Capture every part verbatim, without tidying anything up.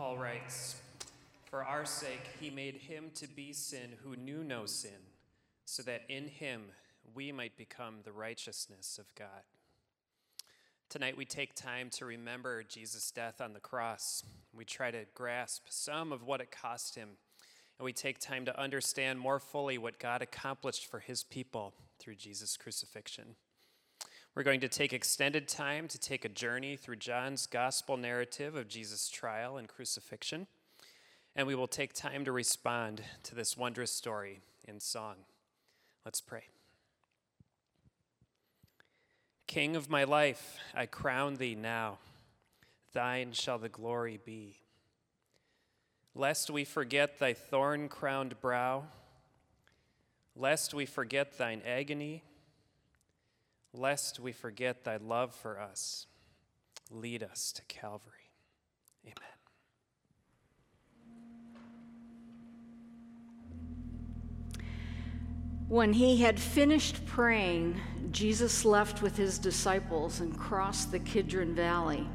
Paul writes, "For our sake he made him to be sin who knew no sin, so that in him we might become the righteousness of God." Tonight we take time to remember Jesus' death on the cross. We try to grasp some of what it cost him, and we take time to understand more fully what God accomplished for his people through Jesus' crucifixion. We're going to take extended time to take a journey through John's gospel narrative of Jesus' trial and crucifixion, and we will take time to respond to this wondrous story in song. Let's pray. King of my life, I crown thee now. Thine shall the glory be. Lest we forget thy thorn-crowned brow, lest we forget thine agony, lest we forget thy love for us, lead us to Calvary. Amen. When he had finished praying, Jesus left with his disciples and crossed the Kidron Valley.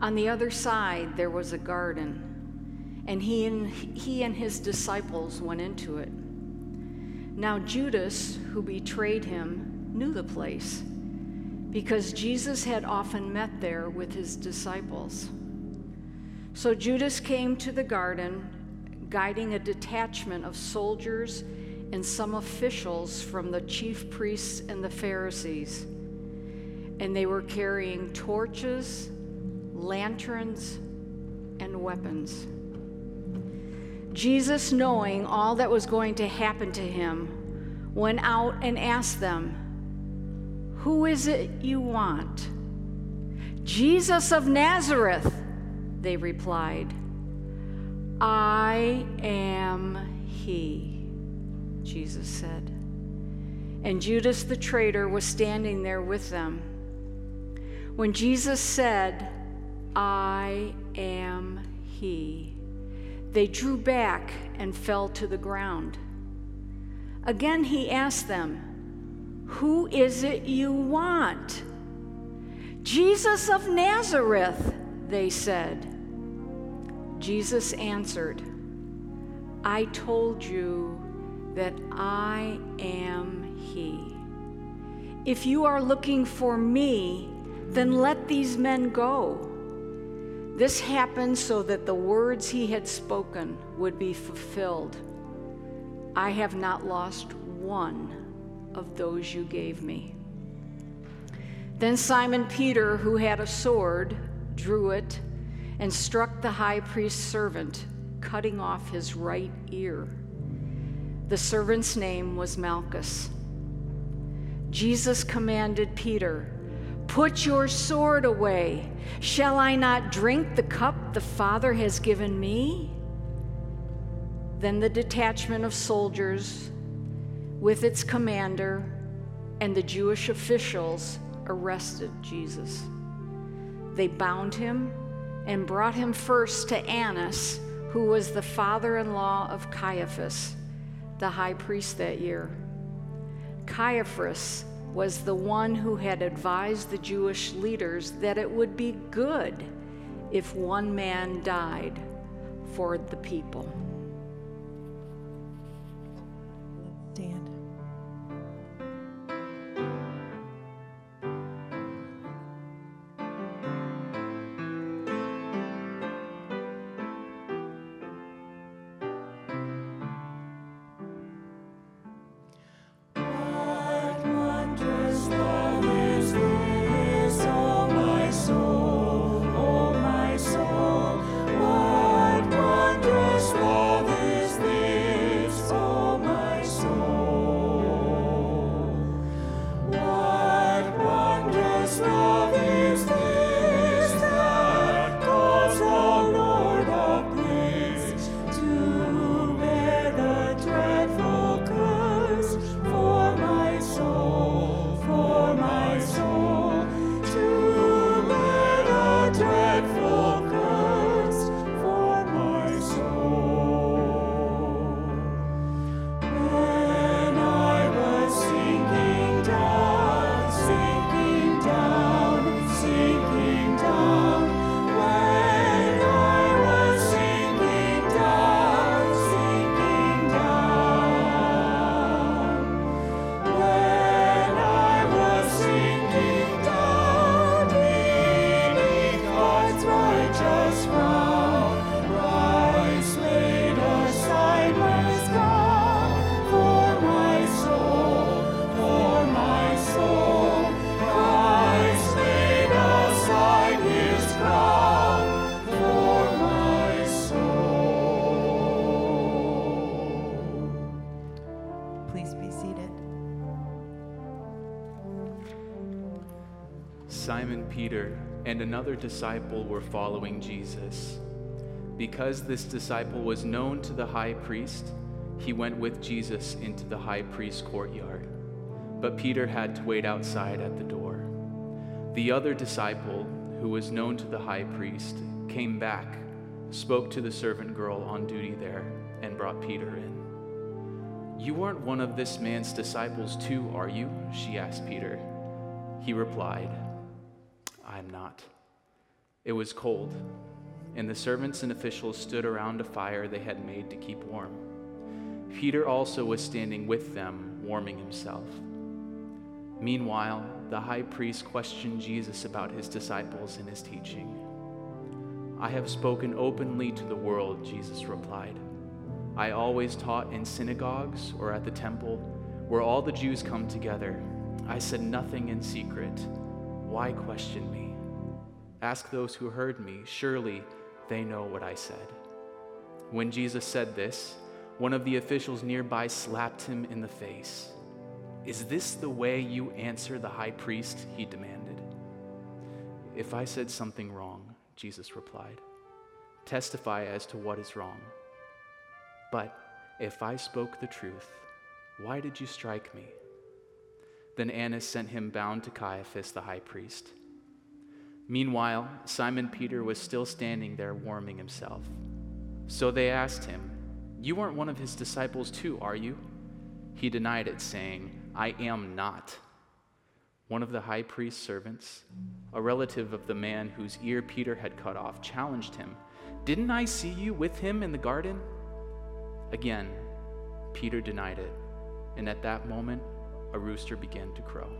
On the other side, there was a garden, and he and, he and his disciples went into it. Now Judas, who betrayed him, knew the place, because Jesus had often met there with his disciples. So Judas came to the garden, guiding a detachment of soldiers and some officials from the chief priests and the Pharisees. And they were carrying torches, lanterns, and weapons. Jesus, knowing all that was going to happen to him, went out and asked them, "Who is it you want?" "Jesus of Nazareth," they replied. "I am he," Jesus said. And Judas the traitor was standing there with them. When Jesus said, "I am he," they drew back and fell to the ground. Again he asked them, "Who is it you want?" "Jesus of Nazareth," they said. Jesus answered, "I told you that I am he. If you are looking for me, then let these men go." This happened so that the words he had spoken would be fulfilled. "I have not lost one of those you gave me." Then Simon Peter, who had a sword, drew it and struck the high priest's servant, cutting off his right ear. The servant's name was Malchus. Jesus commanded Peter, "Put your sword away. Shall I not drink the cup the Father has given me?" Then the detachment of soldiers with its commander and the Jewish officials arrested Jesus. They bound him and brought him first to Annas, who was the father-in-law of Caiaphas, the high priest that year. Caiaphas was the one who had advised the Jewish leaders that it would be good if one man died for the people. Stand. Small Simon Peter and another disciple were following Jesus. Because this disciple was known to the high priest, he went with Jesus into the high priest's courtyard. But Peter had to wait outside at the door. The other disciple, who was known to the high priest, came back, spoke to the servant girl on duty there, and brought Peter in. "You aren't one of this man's disciples too, are you?" she asked Peter. He replied, "I'm not." It was cold, and the servants and officials stood around a fire they had made to keep warm. Peter also was standing with them, warming himself. Meanwhile, the high priest questioned Jesus about his disciples and his teaching. "I have spoken openly to the world," Jesus replied. "I always taught in synagogues or at the temple, where all the Jews come together. I said nothing in secret. Why question me? Ask those who heard me. Surely they know what I said." When Jesus said this, one of the officials nearby slapped him in the face. "Is this the way you answer the high priest?" he demanded. "If I said something wrong," Jesus replied, "testify as to what is wrong. But if I spoke the truth, why did you strike me?" Then Annas sent him bound to Caiaphas, the high priest. Meanwhile, Simon Peter was still standing there warming himself. So they asked him, "You aren't one of his disciples too, are you?" He denied it, saying, "I am not." One of the high priest's servants, a relative of the man whose ear Peter had cut off, challenged him, "Didn't I see you with him in the garden?" Again, Peter denied it, and at that moment, a rooster began to crow.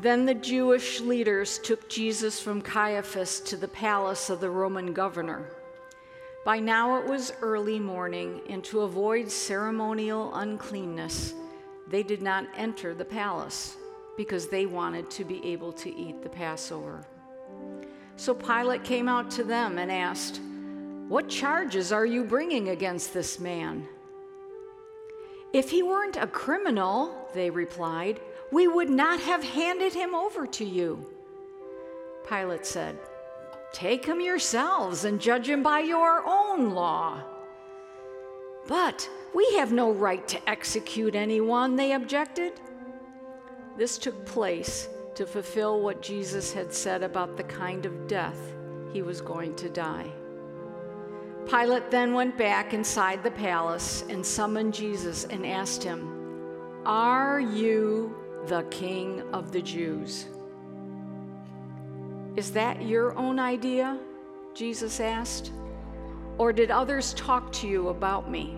Then the Jewish leaders took Jesus from Caiaphas to the palace of the Roman governor. By now it was early morning, and to avoid ceremonial uncleanness, they did not enter the palace because they wanted to be able to eat the Passover. So Pilate came out to them and asked, "What charges are you bringing against this man?" "If he weren't a criminal," they replied, we would not have handed him over to you. Pilate said, Take him yourselves and judge him by your own law. But we have no right to execute anyone, they objected. This took place to fulfill what Jesus had said about the kind of death he was going to die. Pilate then went back inside the palace and summoned Jesus and asked him, Are you the King of the Jews? Is that your own idea? Jesus asked. Or did others talk to you about me?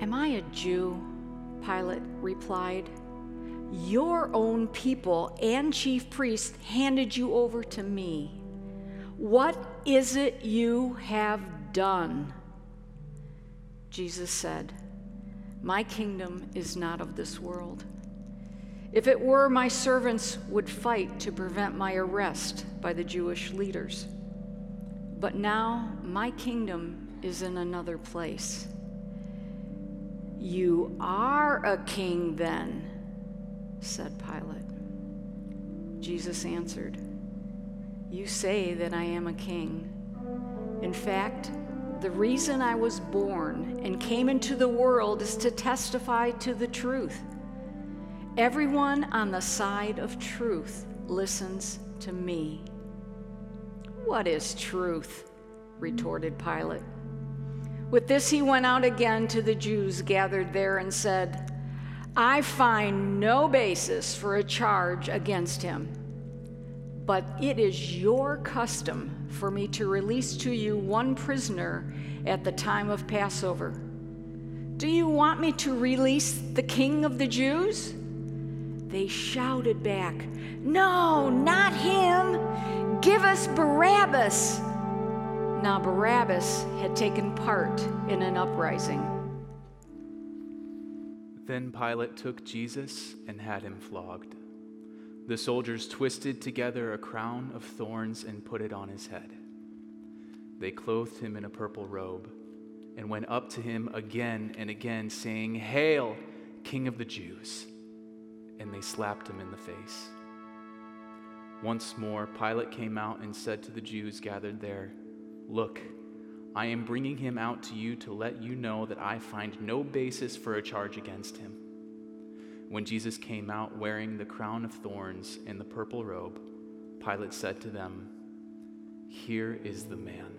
Am I a Jew? Pilate replied. Your own people and chief priests handed you over to me. What is it you have done? Jesus said, My kingdom is not of this world. If it were, my servants would fight to prevent my arrest by the Jewish leaders. But now my kingdom is in another place. You are a king then, said Pilate. Jesus answered, You say that I am a king. In fact, the reason I was born and came into the world is to testify to the truth. Everyone on the side of truth listens to me. What is truth? Retorted Pilate. With this, he went out again to the Jews gathered there and said, I find no basis for a charge against him, but it is your custom for me to release to you one prisoner at the time of Passover. Do you want me to release the King of the Jews? They shouted back, No, not him! Give us Barabbas! Now Barabbas had taken part in an uprising. Then Pilate took Jesus and had him flogged. The soldiers twisted together a crown of thorns and put it on his head. They clothed him in a purple robe and went up to him again and again, saying, Hail, King of the Jews! And they slapped him in the face. Once more, Pilate came out and said to the Jews gathered there, Look, I am bringing him out to you to let you know that I find no basis for a charge against him. When Jesus came out wearing the crown of thorns and the purple robe, Pilate said to them, Here is the man.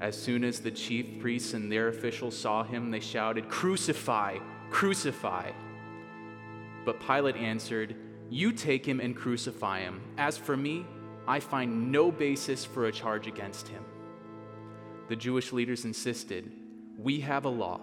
As soon as the chief priests and their officials saw him, they shouted, Crucify! Crucify! But Pilate answered, You take him and crucify him. As for me, I find no basis for a charge against him. The Jewish leaders insisted, We have a law,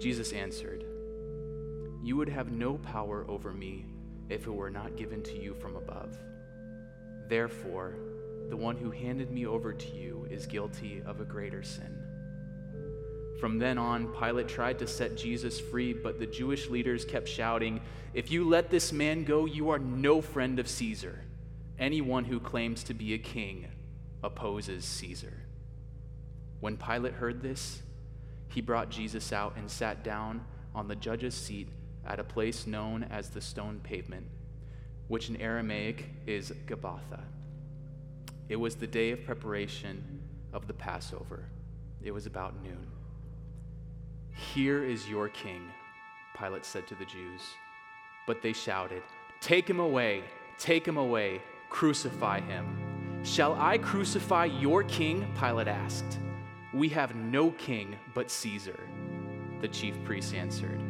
Jesus answered, You would have no power over me if it were not given to you from above. Therefore, the one who handed me over to you is guilty of a greater sin. From then on, Pilate tried to set Jesus free, but the Jewish leaders kept shouting, If you let this man go, you are no friend of Caesar. Anyone who claims to be a king opposes Caesar. When Pilate heard this, he brought Jesus out and sat down on the judge's seat at a place known as the Stone Pavement, which in Aramaic is Gabbatha. It was the day of preparation of the Passover. It was about noon. Here is your king, Pilate said to the Jews. But they shouted, Take him away, take him away, crucify him. Shall I crucify your king? Pilate asked. We have no king but Caesar, the chief priests answered.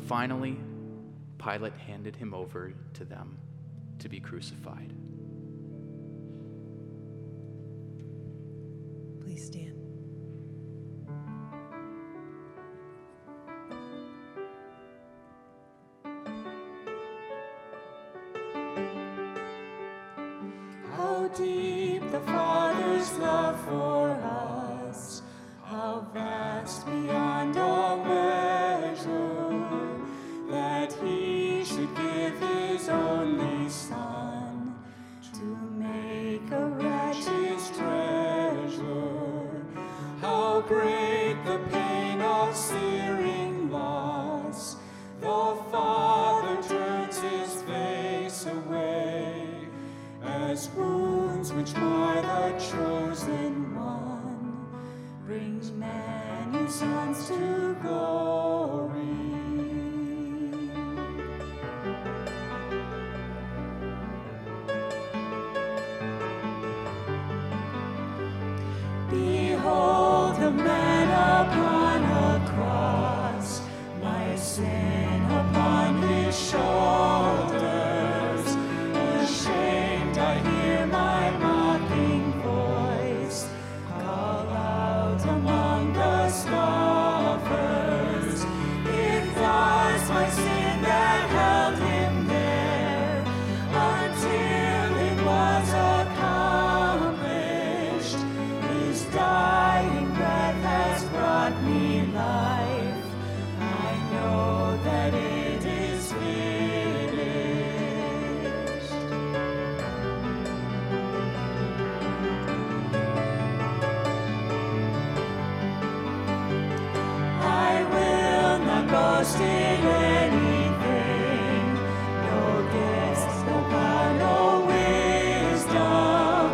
Finally, Pilate handed him over to them to be crucified. Please stand. How deep the Father's love for us, how vast beyond all measure, that he should give his only Son to make a wretch his treasure. How great the pain of searing loss, the Father turns his face away, as wounds which by the chosen one brings man his sons to glory. Behold the man upon a cross, my sin upon his shoulders. Ashamed, I hear my mocking voice call out among the scoffers. It was my sin that held him there until it was accomplished. His dying breath has brought me life. I know that it is finished. I will not boast in anything, no gifts, no power, no wisdom,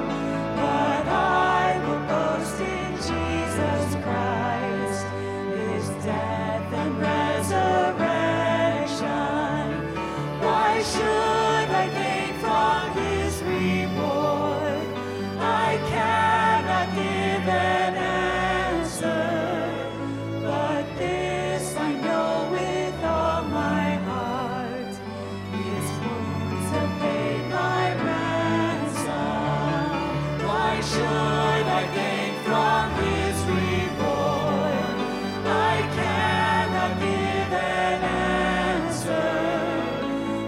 but I will boast in Jesus Christ, his death and resurrection. Why should I think from his reward? I cannot give an answer, but this I know with all my heart, his wounds have paid my ransom. Why should I gain from his reward? I cannot give an answer,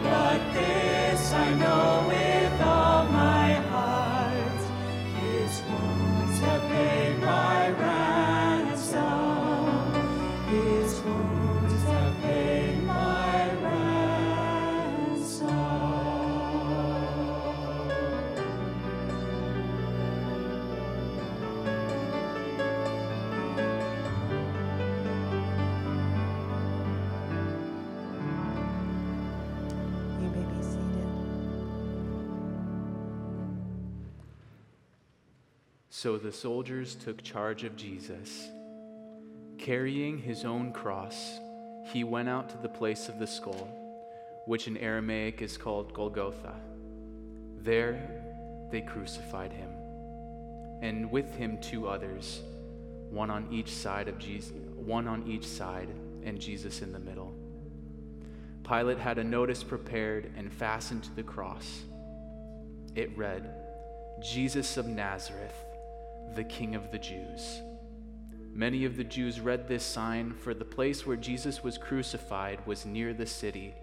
but this I know with all my heart, his wounds have paid my ransom. His wounds have paid my ransom. You may be seated. So the soldiers took charge of Jesus. Carrying his own cross, he went out to the place of the skull, which in Aramaic is called Golgotha. There they crucified him, and with him two others, one on each side of Jesus, one on each side, and Jesus in the middle. Pilate had a notice prepared and fastened to the cross. It read, "Jesus of Nazareth, the King of the Jews." Many of the Jews read this sign, for the place where Jesus was crucified was near the city,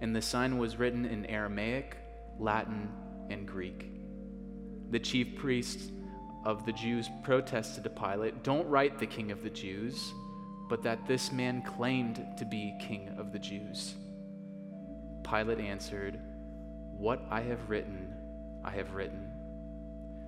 and the sign was written in Aramaic, Latin, and Greek. The chief priests of the Jews protested to Pilate, "Don't write the King of the Jews, but that this man claimed to be King of the Jews." Pilate answered, "What I have written, I have written."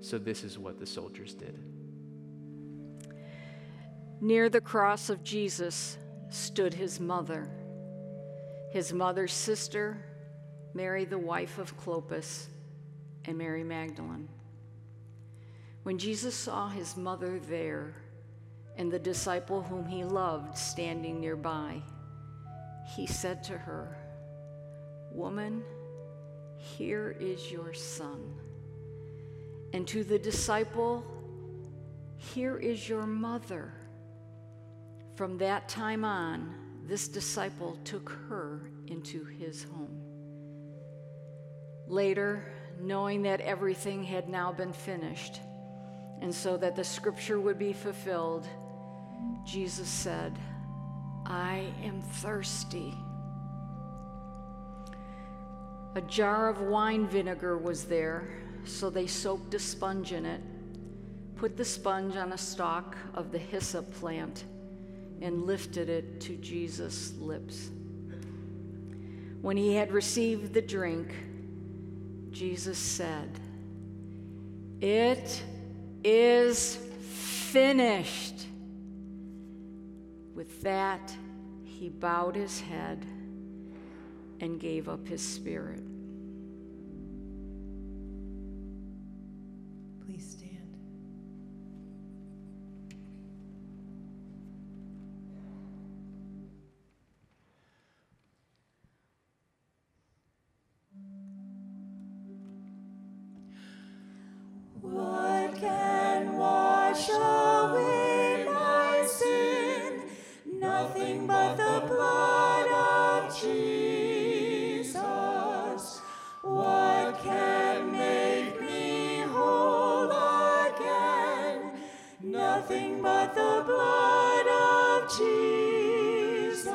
So this is what the soldiers did. Near the cross of Jesus stood his mother, his mother's sister, Mary, the wife of Clopas, and Mary Magdalene. When Jesus saw his mother there and the disciple whom he loved standing nearby, he said to her, "Woman, here is your son." And to the disciple, "Here is your mother." From that time on, this disciple took her into his home. Later, knowing that everything had now been finished, and so that the scripture would be fulfilled, Jesus said, "I am thirsty." A jar of wine vinegar was there, so they soaked a sponge in it, put the sponge on a stalk of the hyssop plant, and lifted it to Jesus' lips. When he had received the drink, Jesus said, "It is finished." With that, he bowed his head and gave up his spirit. Please stand. What can wash away my sin? Nothing but the blood of Jesus. Nothing but the blood of Jesus.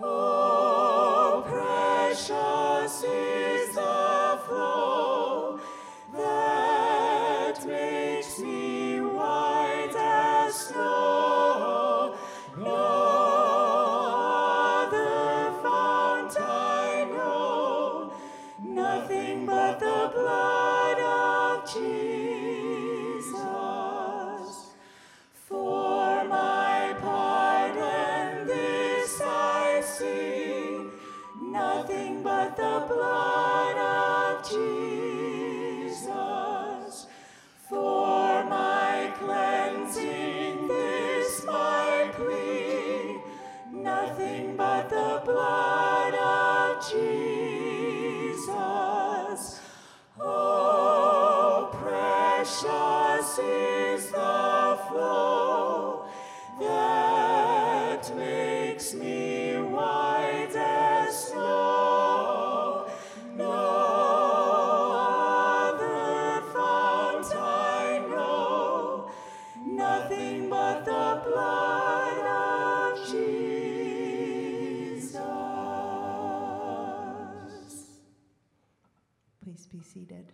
Oh, precious is the flow that makes me white as snow. No other fount I know, nothing but the blood of Jesus. Nothing but the blood of Jesus. For my cleansing, this my plea. Nothing but the blood of Jesus. Oh, precious is the flow that makes me white as snow. No other fount I know, nothing but the blood of Jesus. Please be seated.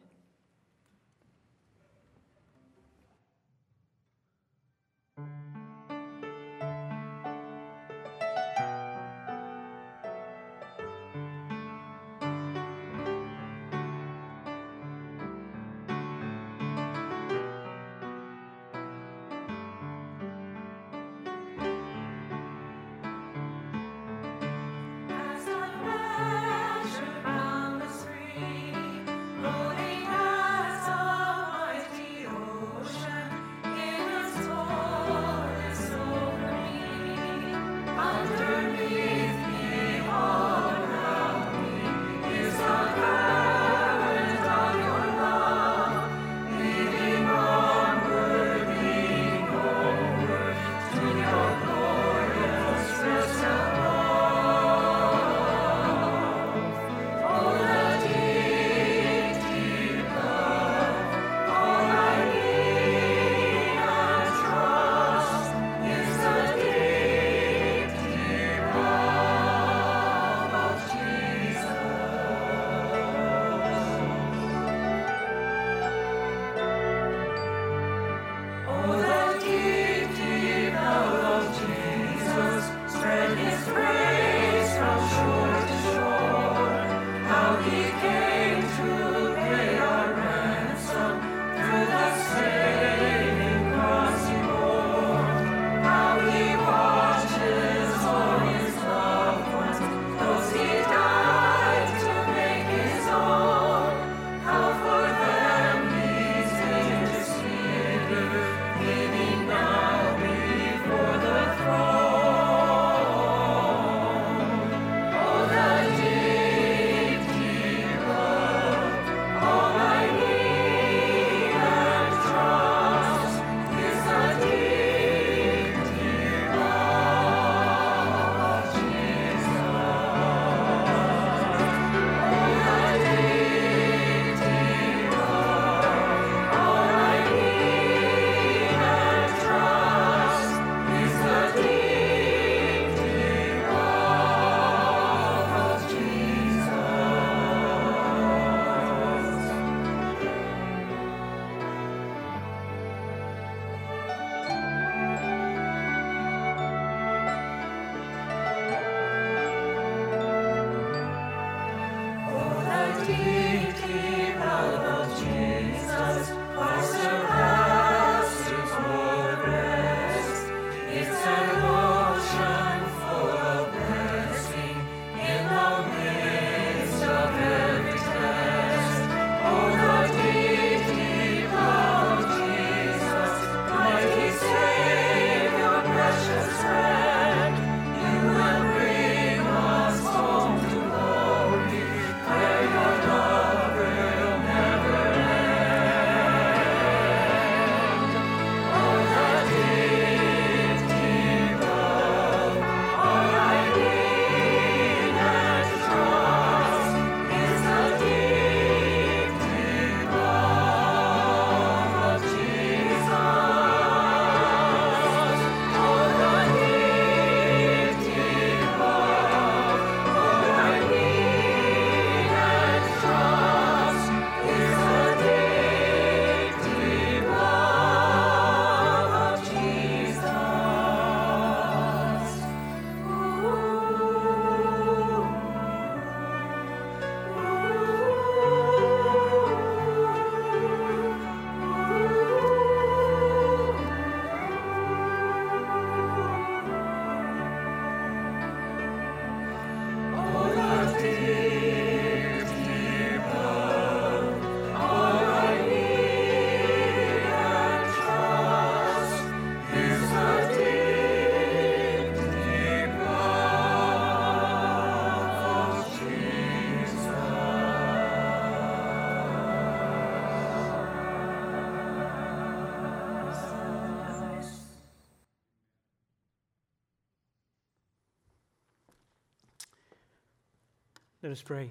Let us pray.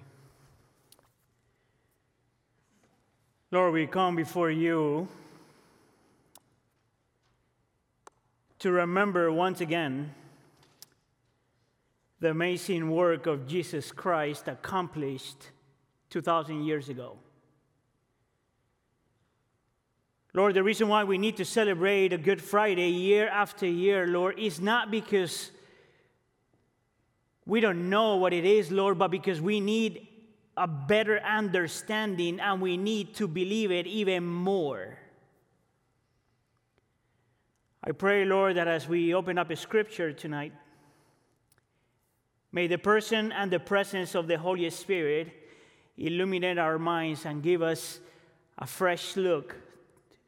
Lord, we come before you to remember once again the amazing work of Jesus Christ accomplished two thousand years ago. Lord, the reason why we need to celebrate a Good Friday year after year, Lord, is not because we don't know what it is, Lord, but because we need a better understanding and we need to believe it even more. I pray, Lord, that as we open up a scripture tonight, may the person and the presence of the Holy Spirit illuminate our minds and give us a fresh look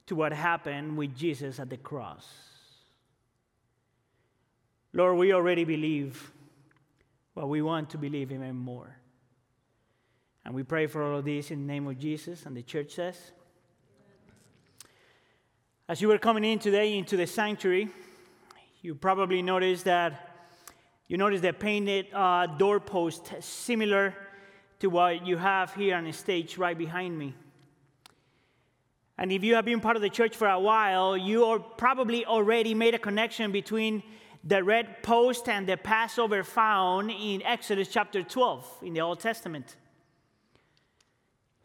to what happened with Jesus at the cross. Lord, we already believe. But we want to believe even more. And we pray for all of this in the name of Jesus. And the church says, as you were coming in today into the sanctuary, you probably noticed that, you noticed the painted uh, doorpost similar to what you have here on the stage right behind me. And if you have been part of the church for a while, you are probably already made a connection between the red post and the Passover found in Exodus chapter twelve in the Old Testament.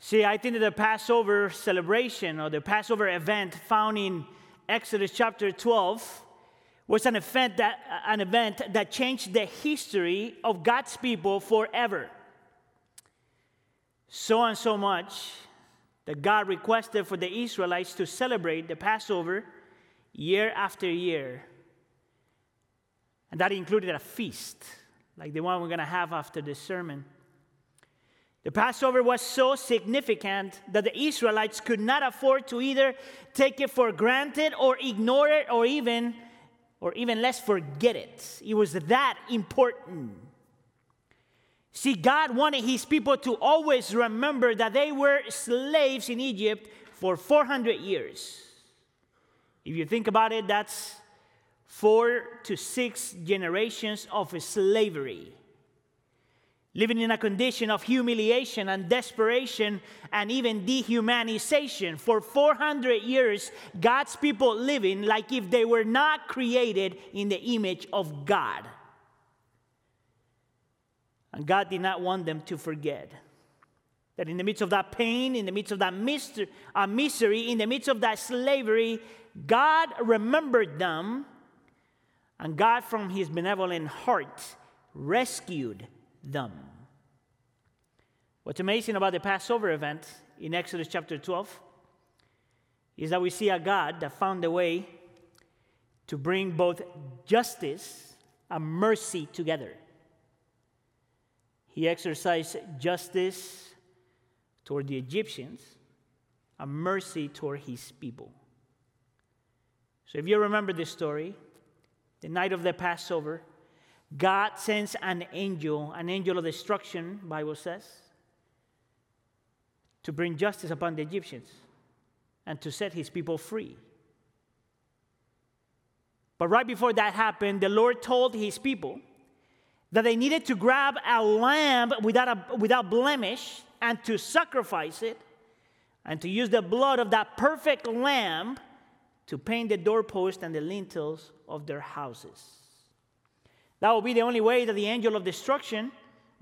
See, I think that the Passover celebration or the Passover event found in Exodus chapter twelve was an event that, an event that changed the history of God's people forever. So and so much that God requested for the Israelites to celebrate the Passover year after year. And that included a feast, like the one we're going to have after this sermon. The Passover was so significant that the Israelites could not afford to either take it for granted or ignore it or even, or even less forget it. It was that important. See, God wanted his people to always remember that they were slaves in Egypt for four hundred years. If you think about it, that's four to six generations of slavery, living in a condition of humiliation and desperation and even dehumanization. For four hundred years, God's people living like if they were not created in the image of God. And God did not want them to forget that in the midst of that pain, in the midst of that mister, uh, misery, in the midst of that slavery, God remembered them. And God, from his benevolent heart, rescued them. What's amazing about the Passover event in Exodus chapter twelve is that we see a God that found a way to bring both justice and mercy together. He exercised justice toward the Egyptians and mercy toward his people. So if you remember this story, the night of the Passover, God sends an angel, an angel of destruction, the Bible says, to bring justice upon the Egyptians and to set his people free. But right before that happened, the Lord told his people that they needed to grab a lamb without, a, without blemish and to sacrifice it and to use the blood of that perfect lamb to paint the doorpost and the lintels of their houses. That will be the only way that the angel of destruction,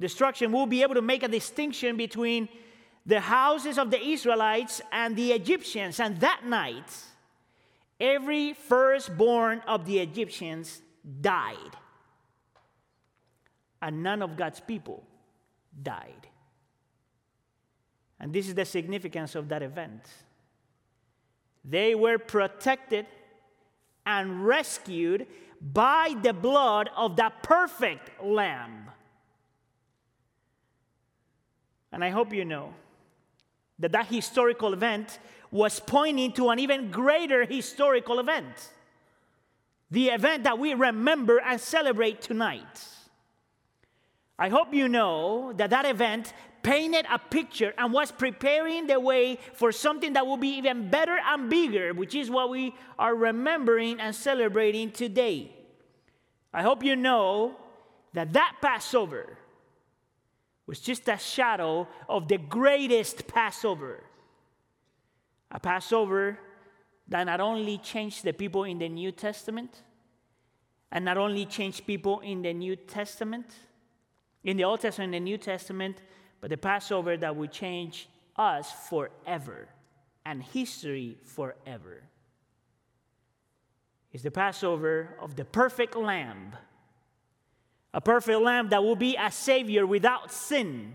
destruction will be able to make a distinction between the houses of the Israelites and the Egyptians. And that night, every firstborn of the Egyptians died. And none of God's people died. And this is the significance of that event. They were protected and rescued by the blood of that perfect lamb. And I hope you know that that historical event was pointing to an even greater historical event, the event that we remember and celebrate tonight. I hope you know that that event painted a picture and was preparing the way for something that will be even better and bigger, which is what we are remembering and celebrating today. I hope you know that that Passover was just a shadow of the greatest Passover. A Passover that not only changed the people in the New Testament, and not only changed people in the New Testament, in the Old Testament and the New Testament, but the Passover that would change us forever and history forever. It's the Passover of the perfect lamb, a perfect lamb that will be a savior without sin,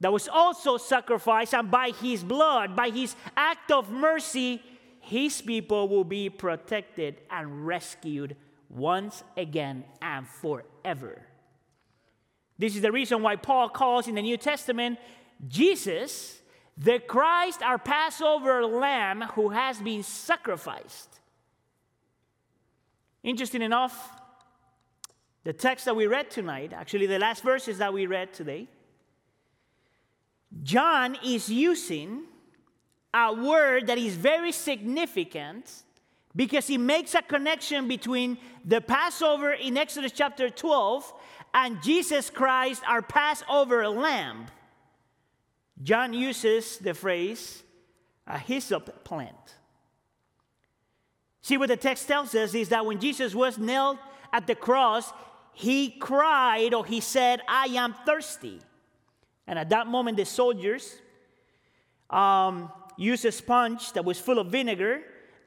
that was also sacrificed, and by his blood, by his act of mercy, his people will be protected and rescued once again and forever. This is the reason why Paul calls in the New Testament Jesus, the Christ, our Passover lamb who has been sacrificed. Interesting enough, the text that we read tonight, actually the last verses that we read today, John is using a word that is very significant because he makes a connection between the Passover in Exodus chapter twelve and Jesus Christ, our Passover lamb. John uses the phrase, a hyssop plant. See, what the text tells us is that when Jesus was nailed at the cross, he cried, or he said, I am thirsty. And at that moment, the soldiers um, used a sponge that was full of vinegar,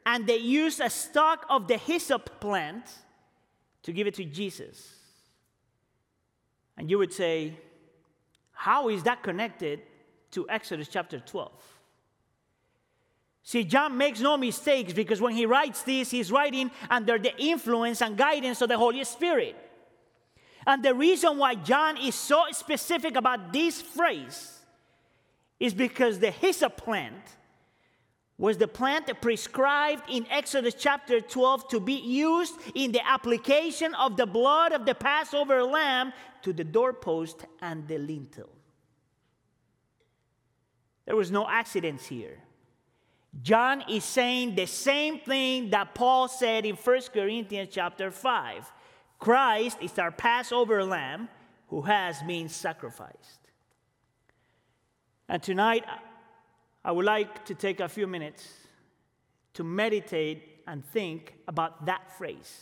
and they used a stalk of the hyssop plant to give it to Jesus. And you would say, how is that connected to Exodus chapter twelve? See, John makes no mistakes, because when he writes this, he's writing under the influence and guidance of the Holy Spirit. And the reason why John is so specific about this phrase is because the hyssop plant was the plant prescribed in Exodus chapter twelve to be used in the application of the blood of the Passover lamb to the doorpost and the lintel. There was no accidents here. John is saying the same thing that Paul said in First Corinthians chapter five. Christ is our Passover lamb who has been sacrificed. And tonight, I would like to take a few minutes to meditate and think about that phrase.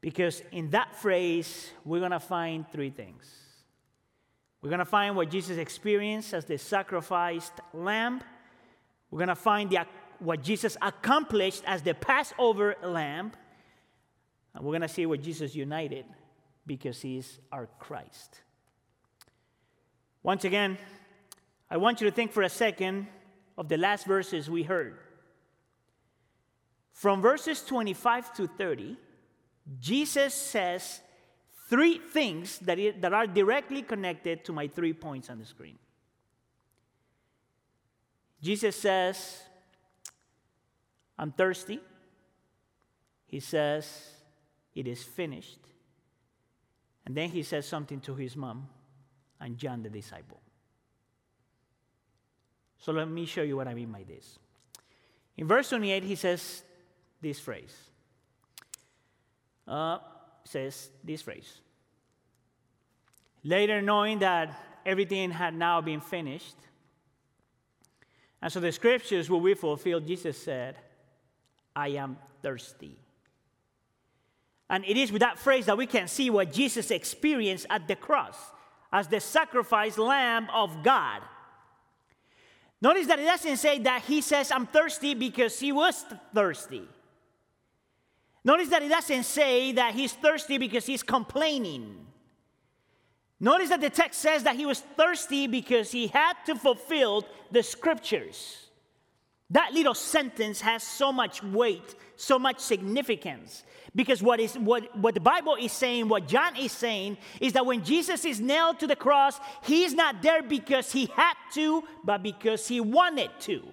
Because in that phrase, we're going to find three things. We're going to find what Jesus experienced as the sacrificed lamb. We're going to find the, what Jesus accomplished as the Passover lamb. And we're going to see what Jesus united, because he is our Christ. Once again, I want you to think for a second of the last verses we heard. From verses twenty-five to thirty, Jesus says three things that, it, that are directly connected to my three points on the screen. Jesus says, I'm thirsty. He says, it is finished. And then he says something to his mom and John the disciple. So let me show you what I mean by this. In verse twenty-eight, he says this phrase. Uh, says this phrase. Later, knowing that everything had now been finished, and so the scriptures will be fulfilled, Jesus said, I am thirsty. And it is with that phrase that we can see what Jesus experienced at the cross as the sacrificed Lamb of God. Notice that it doesn't say that he says, I'm thirsty, because he was thirsty. Notice that it doesn't say that he's thirsty because he's complaining. Notice that the text says that he was thirsty because he had to fulfill the scriptures. That little sentence has so much weight, so much significance. Because what is what, what the Bible is saying, what John is saying, is that when Jesus is nailed to the cross, he is not there because he had to, but because he wanted to.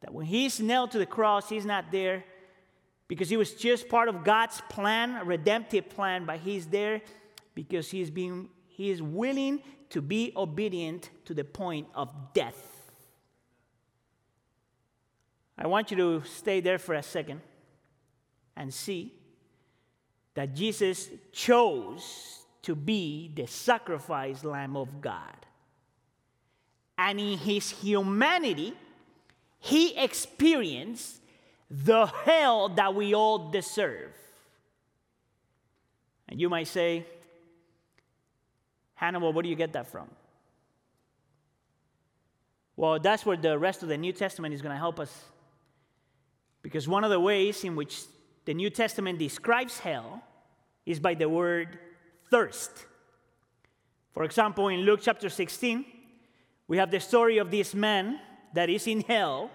That when he is nailed to the cross, he's not there because he was just part of God's plan, a redemptive plan, but he's there because he is being he is willing to be obedient to the point of death. I want you to stay there for a second and see that Jesus chose to be the sacrificed Lamb of God. And in his humanity, he experienced the hell that we all deserve. And you might say, Hannibal, where do you get that from? Well, that's where the rest of the New Testament is going to help us. Because one of the ways in which the New Testament describes hell is by the word thirst. For example, in Luke chapter sixteen, we have the story of this man that is in hell,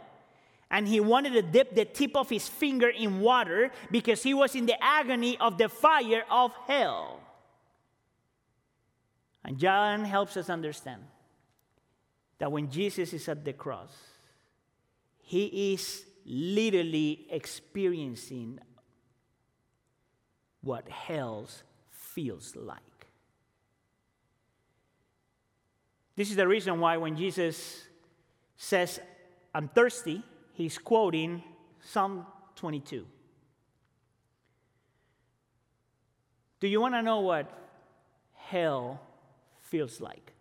and he wanted to dip the tip of his finger in water because he was in the agony of the fire of hell. And John helps us understand that when Jesus is at the cross, he is literally experiencing what hell feels like. This is the reason why when Jesus says, I'm thirsty, he's quoting Psalm twenty-two. Do you want to know what hell feels like?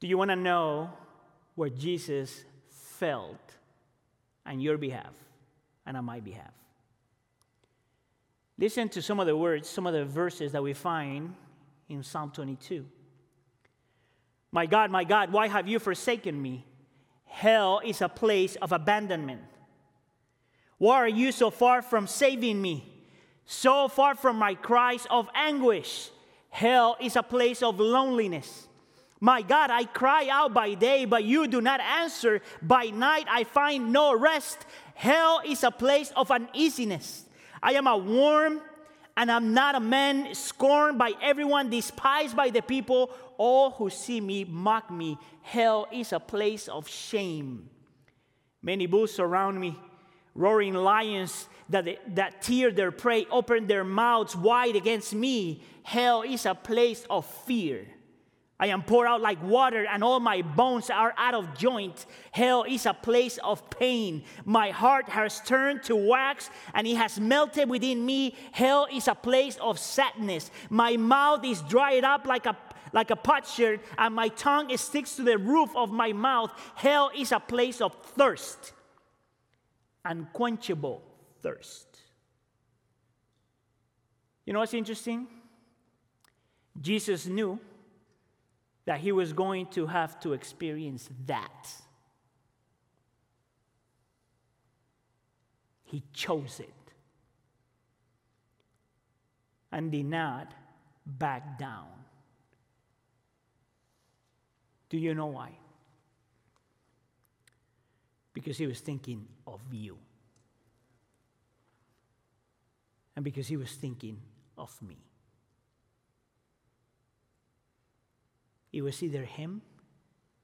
Do you want to know what Jesus felt on your behalf and on my behalf? Listen to some of the words, some of the verses that we find in Psalm twenty-two. My God, my God, why have you forsaken me? Hell is a place of abandonment. Why are you so far from saving me? So far from my cries of anguish. Hell is a place of loneliness. My God, I cry out by day, but you do not answer. By night I find no rest. Hell is a place of uneasiness. I am a worm, and I'm not a man, scorned by everyone, despised by the people. All who see me mock me. Hell is a place of shame. Many bulls surround me, roaring lions that, that tear their prey, open their mouths wide against me. Hell is a place of fear. I am poured out like water, and all my bones are out of joint. Hell is a place of pain. My heart has turned to wax, and it has melted within me. Hell is a place of sadness. My mouth is dried up like a like a potsherd, and my tongue sticks to the roof of my mouth. Hell is a place of thirst, unquenchable thirst. You know what's interesting? Jesus knew that he was going to have to experience that. He chose it and did not back down. Do you know why? Because he was thinking of you. And because he was thinking of me. It was either him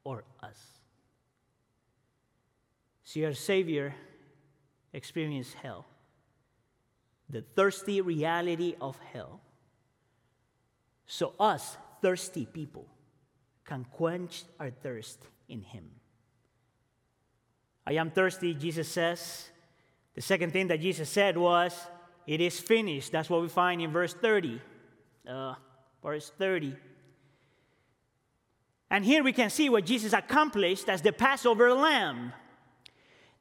or us. See, our Savior experienced hell, the thirsty reality of hell. So us thirsty people can quench our thirst in him. I am thirsty, Jesus says. The second thing that Jesus said was, it is finished. That's what we find in verse thirty. Uh, verse thirty. And here we can see what Jesus accomplished as the Passover lamb.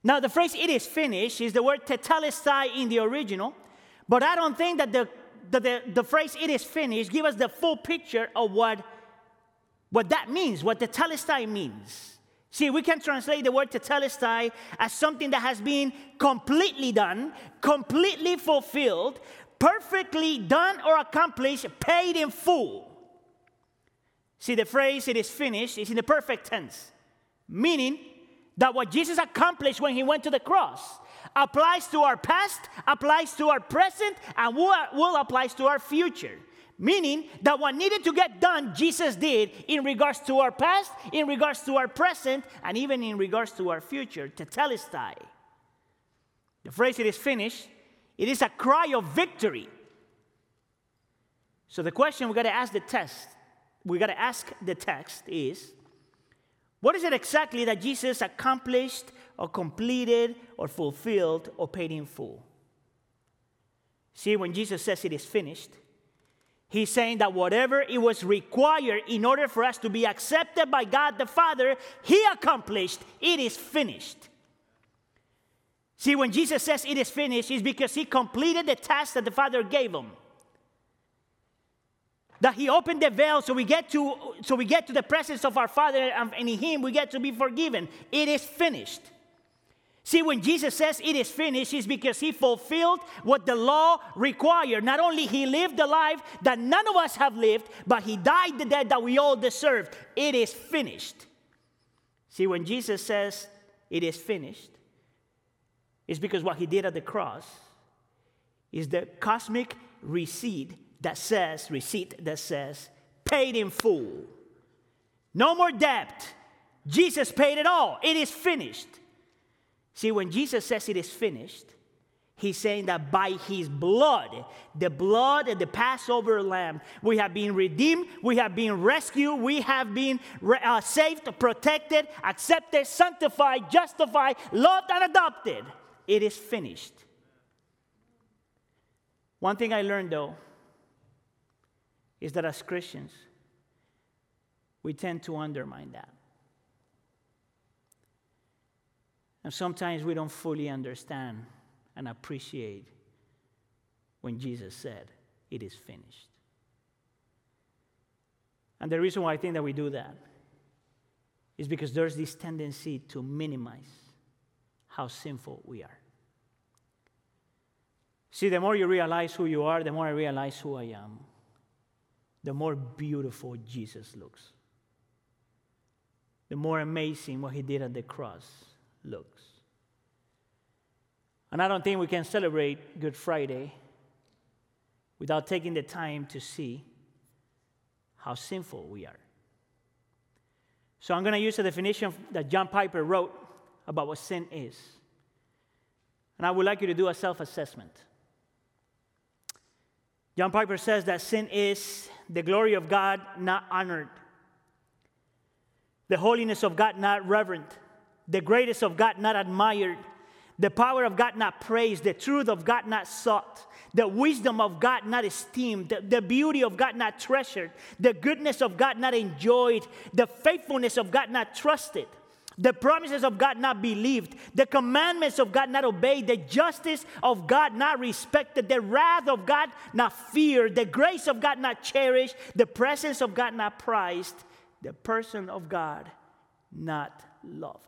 Now, the phrase, it is finished, is the word tetelestai in the original, but I don't think that the, the, the, the phrase, it is finished, gives us the full picture of what, what that means, what tetelestai means. See, we can translate the word tetelestai as something that has been completely done, completely fulfilled, perfectly done or accomplished, paid in full. See, the phrase, it is finished, is in the perfect tense, meaning that what Jesus accomplished when he went to the cross applies to our past, applies to our present, and will applies to our future. Meaning that what needed to get done, Jesus did in regards to our past, in regards to our present, and even in regards to our future, tetelestai. The phrase, it is finished, it is a cry of victory. So the question we got to ask the test, We got to ask the text is, what is it exactly that Jesus accomplished or completed or fulfilled or paid in full? See, when Jesus says it is finished, He's saying that whatever it was required in order for us to be accepted by God the Father, He accomplished. It is finished. See, when Jesus says it is finished, it's because He completed the task that the Father gave Him. That He opened the veil so we get to, so we get to the presence of our Father, and in Him we get to be forgiven. It is finished. See, when Jesus says it is finished, it's because He fulfilled what the law required. Not only He lived the life that none of us have lived, but He died the death that we all deserved. It is finished. See, when Jesus says it is finished, it's because what He did at the cross is the cosmic receipt that says, receipt that says, paid in full. No more debt. Jesus paid it all. It is finished. See, when Jesus says it is finished, He's saying that by His blood, the blood of the Passover lamb, we have been redeemed, we have been rescued, we have been uh, saved, protected, accepted, sanctified, justified, loved, and adopted. It is finished. One thing I learned, though, is that as Christians, we tend to undermine that. And sometimes we don't fully understand and appreciate when Jesus said, it is finished. And the reason why I think that we do that is because there's this tendency to minimize how sinful we are. See, the more you realize who you are, the more I realize who I am, the more beautiful Jesus looks. The more amazing what He did at the cross looks. And I don't think we can celebrate Good Friday without taking the time to see how sinful we are. So I'm going to use a definition that John Piper wrote about what sin is. And I would like you to do a self-assessment. John Piper says that sin is the glory of God not honored, the holiness of God not reverent, the greatness of God not admired, the power of God not praised, the truth of God not sought, the wisdom of God not esteemed, the, the beauty of God not treasured, the goodness of God not enjoyed, the faithfulness of God not trusted, the promises of God not believed, the commandments of God not obeyed, the justice of God not respected, the wrath of God not feared, the grace of God not cherished, the presence of God not prized, the person of God not loved.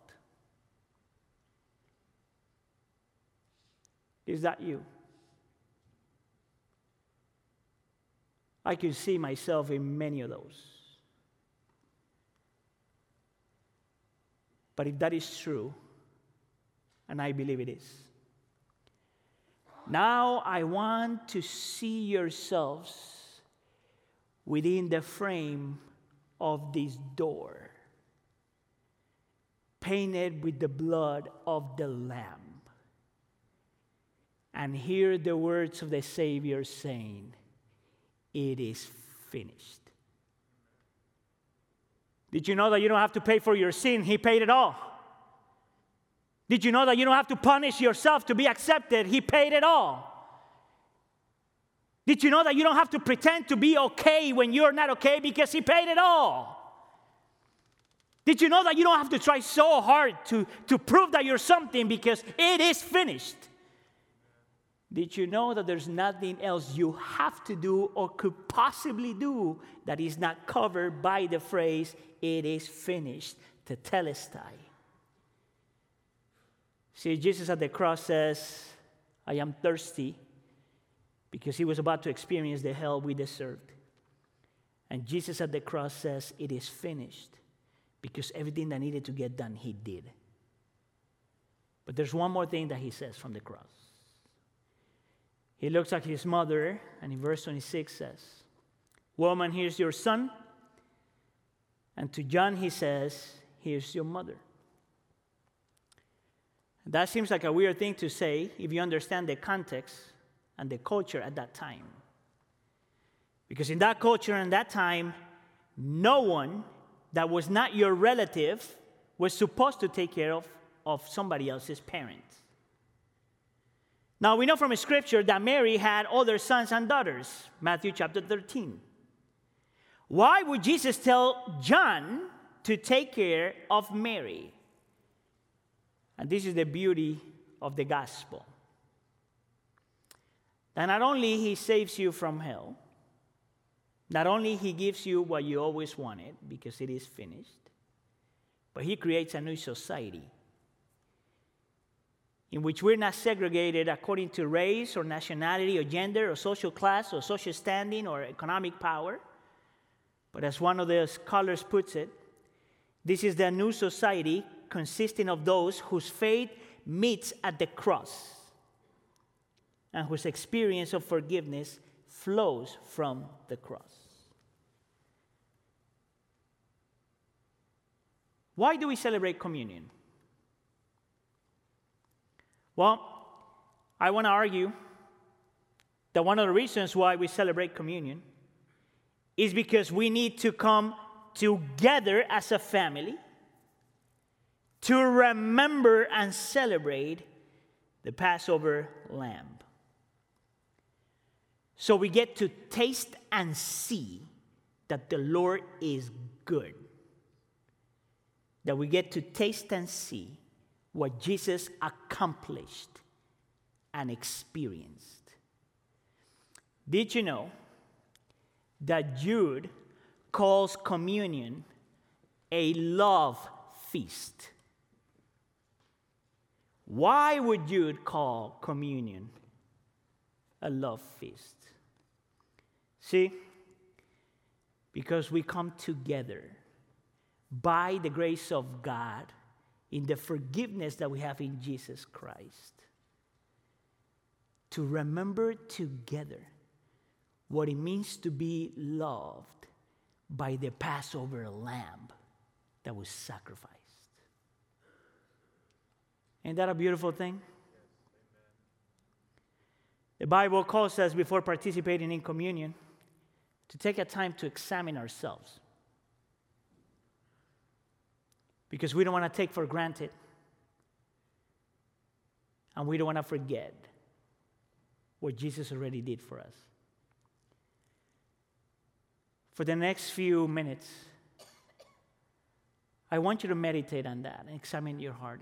Is that you? I can see myself in many of those. But if that is true, and I believe it is, now I want to see yourselves within the frame of this door, painted with the blood of the Lamb. And hear the words of the Savior saying, it is finished. Did you know that you don't have to pay for your sin? He paid it all. Did you know that you don't have to punish yourself to be accepted? He paid it all. Did you know that you don't have to pretend to be okay when you're not okay because He paid it all? Did you know that you don't have to try so hard to, to prove that you're something because it is finished? Did you know that there's nothing else you have to do or could possibly do that is not covered by the phrase, it is finished, tetelestai? See, Jesus at the cross says, I am thirsty, because He was about to experience the hell we deserved. And Jesus at the cross says, it is finished, because everything that needed to get done, He did. But there's one more thing that He says from the cross. He looks at His mother, and in verse twenty-six says, woman, here's your son. And to John He says, here's your mother. That seems like a weird thing to say if you understand the context and the culture at that time. Because in that culture and that time, no one that was not your relative was supposed to take care of, of somebody else's parents. Now, we know from Scripture that Mary had other sons and daughters, Matthew chapter thirteen. Why would Jesus tell John to take care of Mary? And this is the beauty of the gospel. That not only he saves you from hell, not only he gives you what you always wanted, because it is finished, but he creates a new society in which we're not segregated according to race or nationality or gender or social class or social standing or economic power. But as one of the scholars puts it, this is the new society consisting of those whose faith meets at the cross and whose experience of forgiveness flows from the cross. Why do we celebrate communion? Well, I want to argue that one of the reasons why we celebrate communion is because we need to come together as a family to remember and celebrate the Passover lamb. So we get to taste and see that the Lord is good. That we get to taste and see what Jesus accomplished and experienced. Did you know that Jude calls communion a love feast? Why would Jude call communion a love feast? See, because we come together by the grace of God in the forgiveness that we have in Jesus Christ to remember together what it means to be loved by the Passover lamb that was sacrificed. Ain't that a beautiful thing? The Bible calls us, before participating in communion, to take a time to examine ourselves. Because we don't want to take for granted. And we don't want to forget what Jesus already did for us. For the next few minutes, I want you to meditate on that and examine your heart.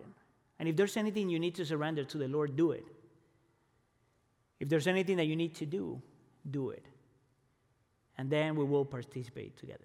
And if there's anything you need to surrender to the Lord, do it. If there's anything that you need to do, do it. And then we will participate together.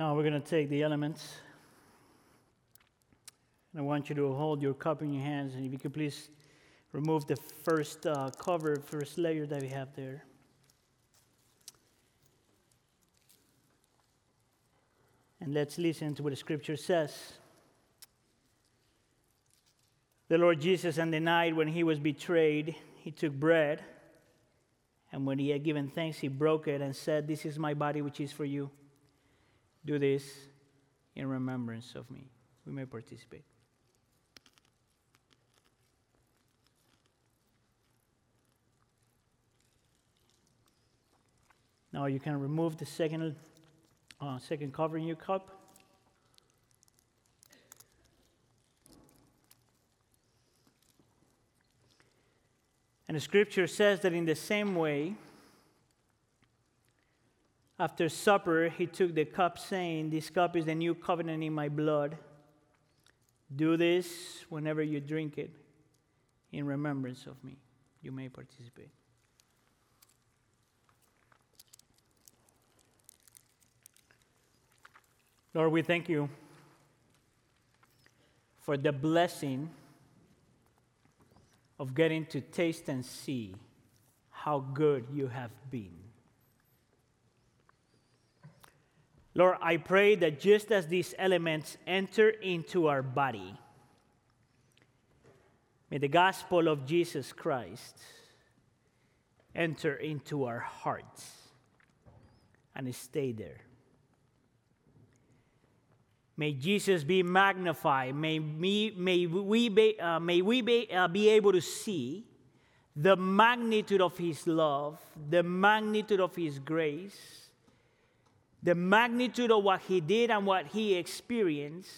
Now we're going to take the elements. And I want you to hold your cup in your hands. And if you could please remove the first uh, cover, first layer that we have there. And let's listen to what the scripture says. The Lord Jesus, on the night when he was betrayed, he took bread. And when he had given thanks, he broke it and said, "This is my body, which is for you. Do this in remembrance of me." We may participate. Now you can remove the second, uh, second cover in your cup. And the scripture says that in the same way, after supper, he took the cup, saying, "This cup is the new covenant in my blood. Do this whenever you drink it in remembrance of me." You may participate. Lord, we thank you for the blessing of getting to taste and see how good you have been. Lord, I pray that just as these elements enter into our body, may the gospel of Jesus Christ enter into our hearts and stay there. May Jesus be magnified. May, me, may we, be, uh, may we be, uh, be able to see the magnitude of his love, the magnitude of his grace, the magnitude of what he did and what he experienced,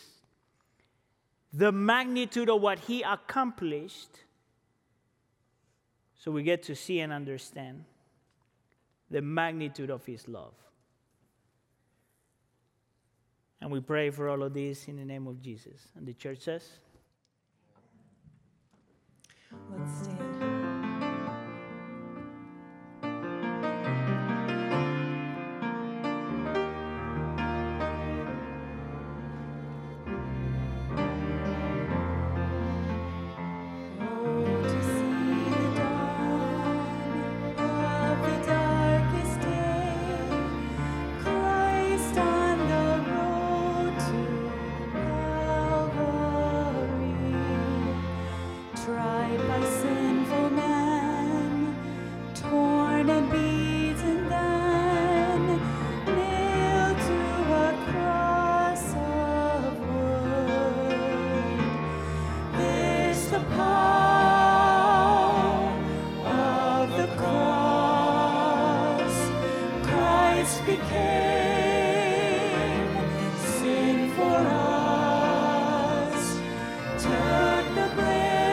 the magnitude of what he accomplished, so we get to see and understand the magnitude of his love. And we pray for all of this in the name of Jesus. And the church says, let's stand. Took the blame.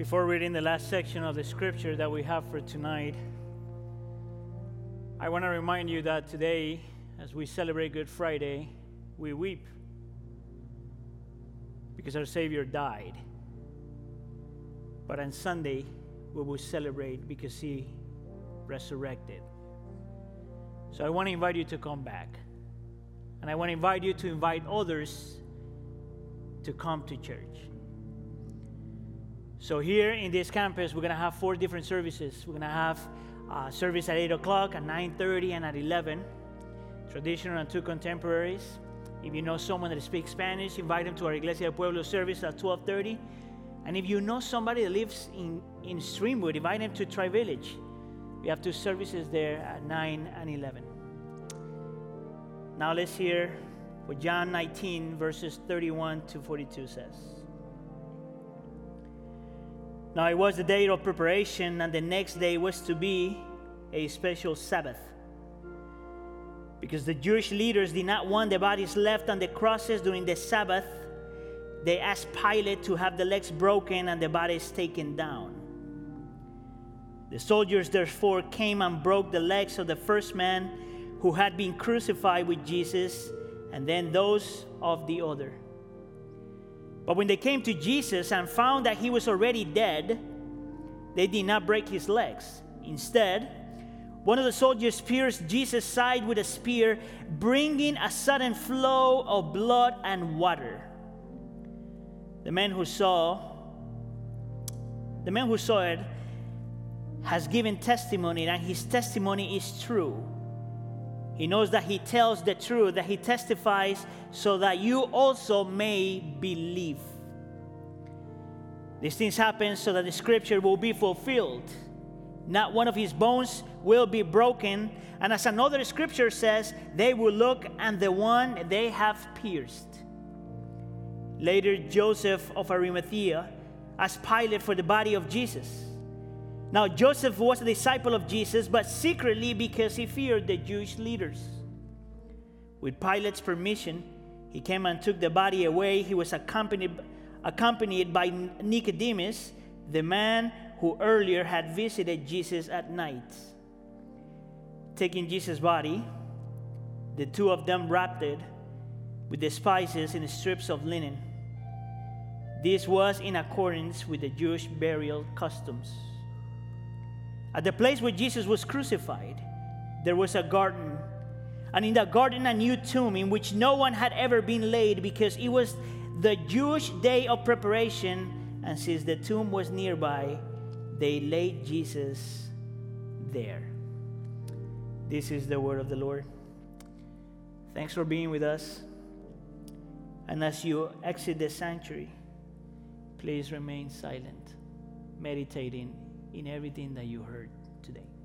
Before reading the last section of the scripture that we have for tonight, I want to remind you that today, as we celebrate Good Friday, we weep because our Savior died. But on Sunday, we will celebrate because He resurrected. So I want to invite you to come back. And I want to invite you to invite others to come to church. So here in this campus, we're going to have four different services. We're going to have a service at eight o'clock, at nine thirty, and at eleven. Traditional and two contemporaries. If you know someone that speaks Spanish, invite them to our Iglesia del Pueblo service at twelve thirty. And if you know somebody that lives in, in Streamwood, invite them to Tri Village. We have two services there at nine and eleven. Now let's hear what John nineteen, verses thirty-one to forty-two says. Now it was the day of preparation, and the next day was to be a special Sabbath, because the Jewish leaders did not want the bodies left on the crosses during the Sabbath. They asked Pilate to have the legs broken and the bodies taken down. The soldiers therefore came and broke the legs of the first man who had been crucified with Jesus, and then those of the other. But when they came to Jesus and found that he was already dead, they did not break his legs. Instead, one of the soldiers pierced Jesus' side with a spear, bringing a sudden flow of blood and water. The man who saw, the man who saw it has given testimony, and his testimony is true. He knows that he tells the truth, that he testifies, so that you also may believe. These things happen so that the scripture will be fulfilled. Not one of his bones will be broken. And as another scripture says, they will look on the one they have pierced. Later, Joseph of Arimathea asked Pilate for the body of Jesus. Now, Joseph was a disciple of Jesus, but secretly, because he feared the Jewish leaders. With Pilate's permission, he came and took the body away. He was accompanied, accompanied by Nicodemus, the man who earlier had visited Jesus at night. Taking Jesus' body, the two of them wrapped it with the spices in strips of linen. This was in accordance with the Jewish burial customs. At the place where Jesus was crucified, there was a garden, and in that garden a new tomb in which no one had ever been laid, because it was the Jewish day of preparation, and since the tomb was nearby, they laid Jesus there. This is the word of the Lord. Thanks for being with us. And as you exit the sanctuary, please remain silent, meditating in everything that you heard today.